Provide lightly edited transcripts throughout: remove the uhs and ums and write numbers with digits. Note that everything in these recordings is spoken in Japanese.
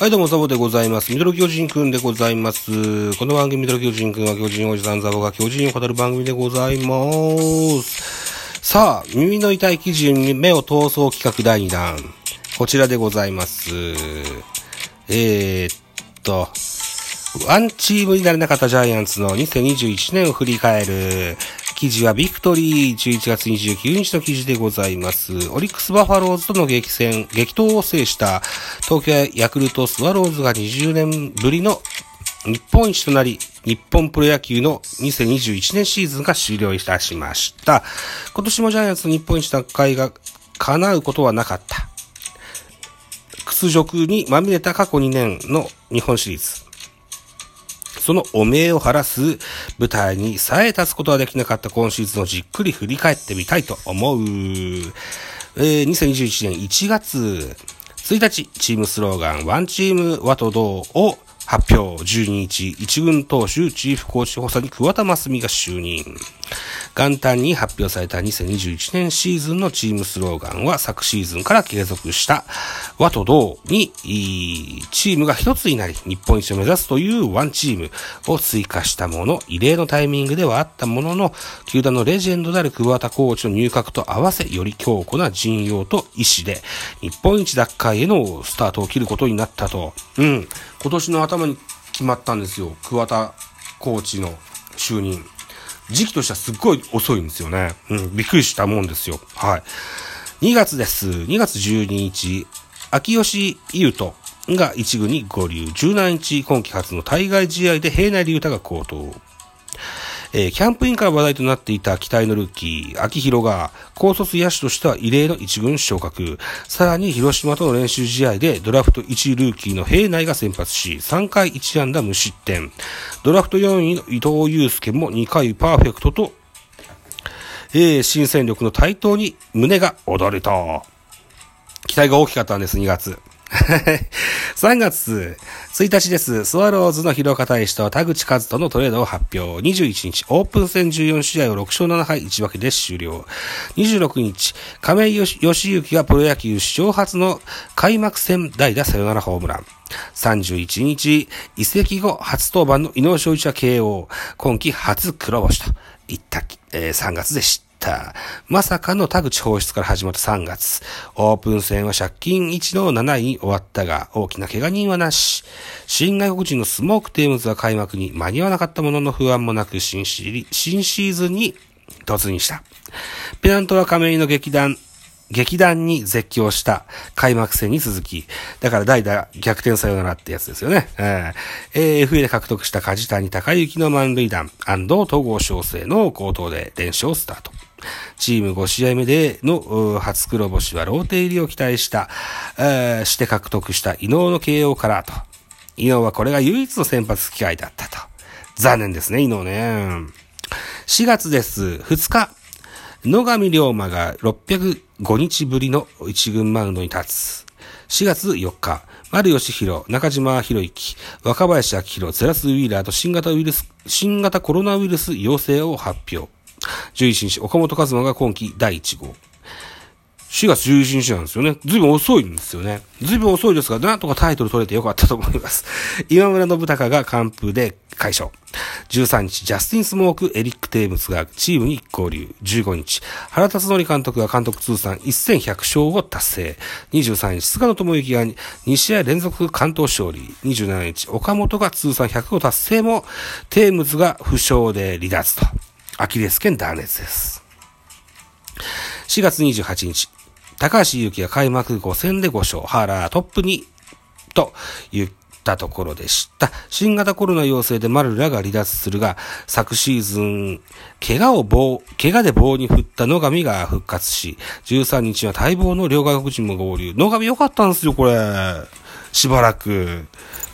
はいどうも、サボでございます。ミドル巨人くんでございます。この番組ミドル巨人くんは巨人おじさんサボが巨人を語る番組でございます。さあ、耳の痛い記事に目を通そう企画第2弾。こちらでございます。ワンチームになれなかったジャイアンツの2021年を振り返る。記事はビクトリー11月29日の記事でございます。オリックスバファローズとの激闘を制した東京ヤクルトスワローズが20年ぶりの日本一となり、日本プロ野球の2021年シーズンが終了いたしました。今年もジャイアンツの日本一奪回が叶うことはなかった。屈辱にまみれた過去2年の日本シリーズ。その汚名を晴らす舞台にさえ立つことはできなかった今シーズンをじっくり振り返ってみたいと思う。2021年1月1日、チームスローガン、ワンチーム和と同を発表。12日、一軍投手、チーフコーチ補佐に桑田真澄が就任。元旦に発表された2021年シーズンのチームスローガンは昨シーズンから継続した和と同にチームが一つになり日本一を目指すというワンチームを追加したもの、異例のタイミングではあったものの球団のレジェンドである桑田コーチの入閣と合わせより強固な陣容と意志で日本一奪回へのスタートを切ることになったと。今年の頭に決まったんですよ、桑田コーチの就任。時期としてはすっごい遅いんですよね。びっくりしたもんですよ。2月です。2月12日、秋吉優斗が1軍に合流。17日、今季初の対外試合で平内龍太が好投。キャンプインから話題となっていた期待のルーキー、秋広が高卒野手としては異例の一軍昇格。さらに広島との練習試合でドラフト1位ルーキーの平内が先発し、3回1安打無失点。ドラフト4位の伊藤祐介も2回パーフェクトと、新戦力の台頭に胸が躍ると。期待が大きかったんです、2月。3月1日です。スワローズの広岡大使と田口和人のトレードを発表。21日、オープン戦14試合を6勝7敗1分けで終了。26日、亀井義行がプロ野球史上初の開幕戦代打サヨナラホームラン。31日、移籍後初登板の井上翔一は慶応。今季初黒星といった、3月でした。まさかの田口放出から始まった3月。オープン戦は借金1の7位に終わったが、大きな怪我人はなし。新外国人のスモーク・テームズは開幕に間に合わなかったものの不安もなく新シーズンに突入した。ペナントは亀井の劇団に絶叫した開幕戦に続き、だから代打逆転サヨナラってやつですよね。FA で獲得した梶谷隆之の満塁弾、安藤統合翔征の好投で連勝スタート。チーム5試合目での初黒星はローテ入りを期待した、して獲得した伊能の慶応からと。伊能はこれが唯一の先発機会だったと。残念ですね、伊能ね。4月です。2日。野上龍馬が605日ぶりの一軍マウンドに立つ。4月4日、丸義博、中島博之、若林明博、ゼラス・ウィーラーと新型コロナウイルス陽性を発表。11日、岡本和真が今季第1号。4月11日なんですよね。ずいぶん遅いんですよね。ずいぶん遅いですが、なんとかタイトル取れてよかったと思います。今村信孝が完封で快勝。13日、ジャスティン・スモーク、エリック・テームズがチームに合流。15日、原辰徳監督が監督通算1100勝を達成。23日、菅野智之が2試合連続完投勝利。27日、岡本が通算100を達成も、テームズが負傷で離脱と。アキレス腱断裂です。4月28日、高橋優貴が開幕5戦で5勝、ハーラートップにと言ったところでした。新型コロナ陽性で丸らが離脱するが、昨シーズン、怪我で棒に振った野上が復活し、13日は待望の両外国人も合流。野上良かったんですよ、これ。しばらく。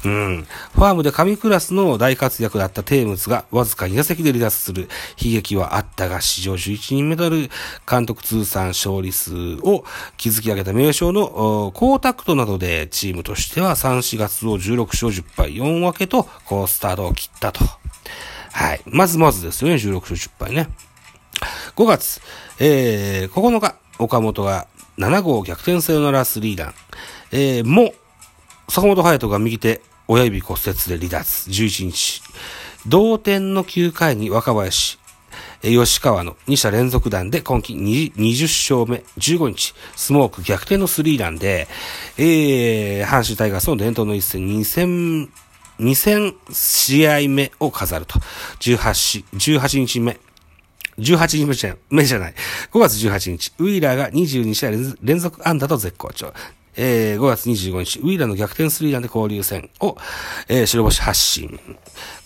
ファームで神クラスの大活躍だったテームズがわずか2打席で離脱する悲劇はあったが、史上11人目となる監督通算勝利数を築き上げた名将のコンタクトなどでチームとしては3、4月を16勝10敗4分けと好スタートを切ったと。まずまずですよね、16勝10敗ね。5月、9日、岡本が7号逆転サヨナラスリーラン。も坂本勇人が右手親指骨折で離脱。11日、同点の9回に若林、吉川の2者連続弾で今季20勝目。15日、スモーク逆転のスリーランで、阪神タイガースの伝統の一戦2000試合目を飾ると。5月18日、ウィーラーが22試合連続安打と絶好調。5月25日、ウィーラーの逆転スリーランで交流戦を、白星発進。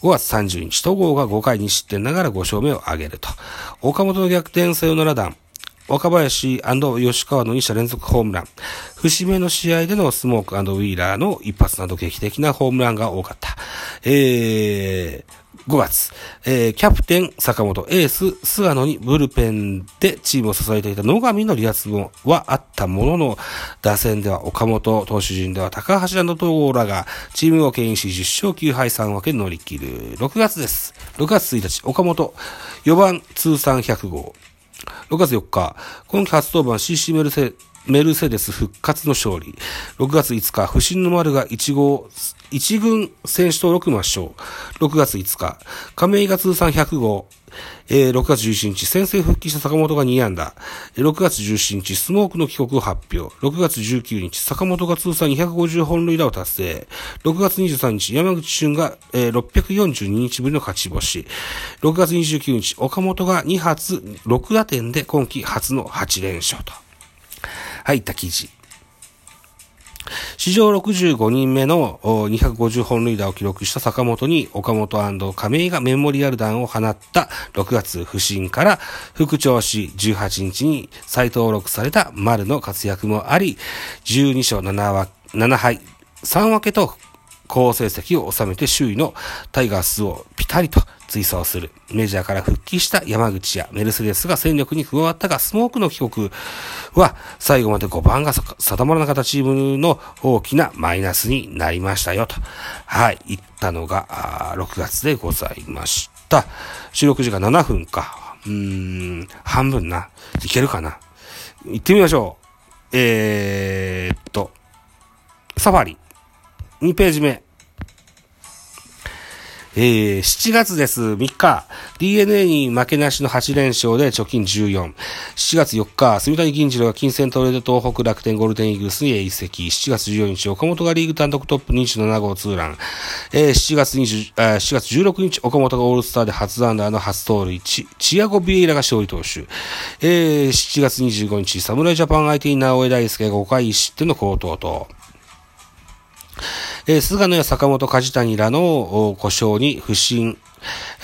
5月30日、戸郷が5回2失点ながら5勝目を挙げると。岡本の逆転サヨナラ弾、若林&吉川の2者連続ホームラン、節目の試合でのスモーク&ウィーラーの一発など劇的なホームランが多かった。5月、キャプテン坂本、エース菅野にブルペンでチームを支えていた野上の離脱分はあったものの、打線では岡本、投手陣では高橋&東郷らがチームを牽引し10勝9敗3分け乗り切る。6月です。6月1日、岡本、4番通算100号。6月4日、今季初登板 CC メルセデス復活の勝利。6月5日、不振の丸が1軍選手登録抹消。6月5日、亀井が通算100号。6月11日、先制復帰した坂本が2安打。6月17日、スモークの帰国を発表。6月19日、坂本が通算250本塁打を達成。6月23日、山口俊が642日ぶりの勝ち星。6月29日、岡本が2発6打点で今季初の8連勝と。入った記事。史上65人目の250本塁打を記録した坂本に岡本&亀井がメモリアル弾を放った6月、不振から復調し18日に再登録された丸の活躍もあり、12勝7敗3分けと好成績を収めて首位のタイガースをピタリと追走する。メジャーから復帰した山口やメルセデスが戦力に加わったが、スモークの帰国は最後まで5番が定まらなかったチームの大きなマイナスになりましたよと、はい、言ったのが6月でございました。収録時間7分か。半分な。いけるかな。行ってみましょう。サファリ。2ページ目。7月です。3日。DNA に負けなしの8連勝で貯金14。7月4日、住谷銀次郎が金銭トレード東北楽天ゴールデンイーグルスに移籍。7月14日、岡本がリーグ単独トップ27号ツーラン。7月16日、岡本がオールスターで初アンダーの初盗塁。チアゴ・ビエイラが勝利投手。7月25日、侍ジャパン相手に直江大輔が5回1失点の好投と。菅野や坂本、梶谷らの故障に不振、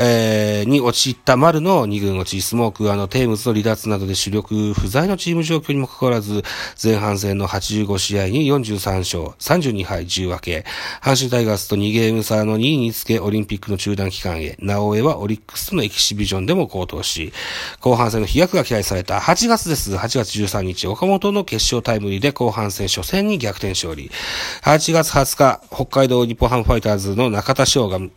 に陥った丸の2軍落ち、スモーク、テームズの離脱などで主力不在のチーム状況にもかかわらず、前半戦の85試合に43勝、32敗10分け、阪神タイガースと2ゲーム差の2位につけ、オリンピックの中断期間へ、直江はオリックスとのエキシビジョンでも好投し、後半戦の飛躍が期待された。8月です。8月13日、岡本の決勝タイムリーで後半戦初戦に逆転勝利。8月20日、北海道日本ハムファイターズの中田翔が無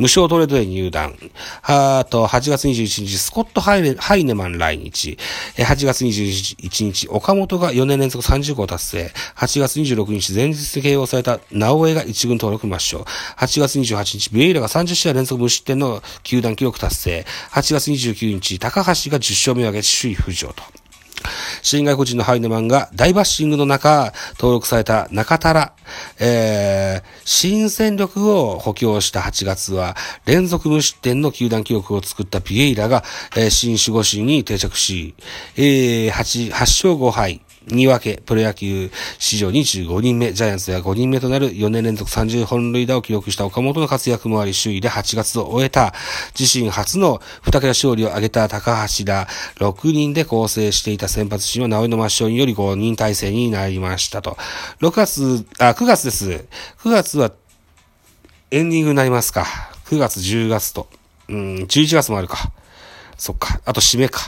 償トレードで入団。8月21日、スコット・ハイネマン来日。8月21日、岡本が4年連続30号達成。8月26日、前日に併用された直江が1軍登録抹消。8月28日、ビエイラが30試合連続無失点の球団記録達成。8月29日、高橋が10勝目を挙げ首位浮上と。新外国人のハイネマンが大バッシングの中登録された中田ら、新戦力を補強した8月は連続無失点の球団記録を作ったビエイラが、新守護神に定着し、8勝5敗2分け、プロ野球史上25人目、ジャイアンツでは5人目となる4年連続30本塁打を記録した岡本の活躍もあり、首位で8月を終えた。自身初の2桁勝利を挙げた高橋ら6人で構成していた先発陣は直江の抹消により5人体制になりましたと。9月です。9月はエンディングになりますか。9月、10月と。11月もあるか。そっか。あと締めか。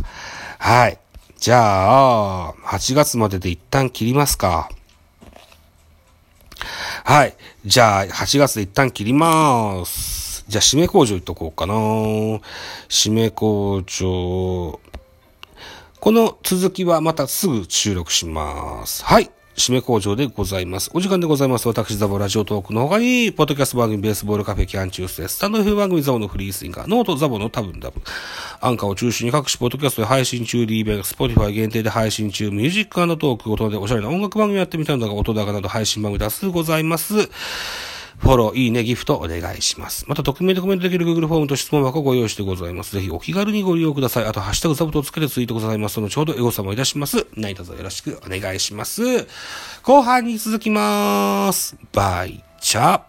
はい。じゃあ、8月までで一旦切りますか。はい。じゃあ、8月で一旦切ります。じゃあ、締め工場いっとこうかな。締め工場。この続きはまたすぐ収録します。はい。締め工場でございます。お時間でございます。私、ザボラジオトークの他に、ポッドキャスト番組、ベースボールカフェ、キャンチュースです。スタンド FM 番組、ザボのフリースインガー、ノート、ザボの多分ダブ。アンカーを中心に各種ポッドキャストで配信中、リーベン、スポティファイ限定で配信中、ミュージック&トーク、大人でおしゃれな音楽番組やってみたのだが、音高など配信番組多数ございます。フォロー、いいね、ギフトお願いします。また、匿名でコメントできる Google フォームと質問箱をご用意してございます。ぜひお気軽にご利用ください。あと、ハッシュタグザボとつけてツイートくださいますので、ちょうどエゴサもいたします。何卒よろしくお願いします。後半に続きます。バイチャ。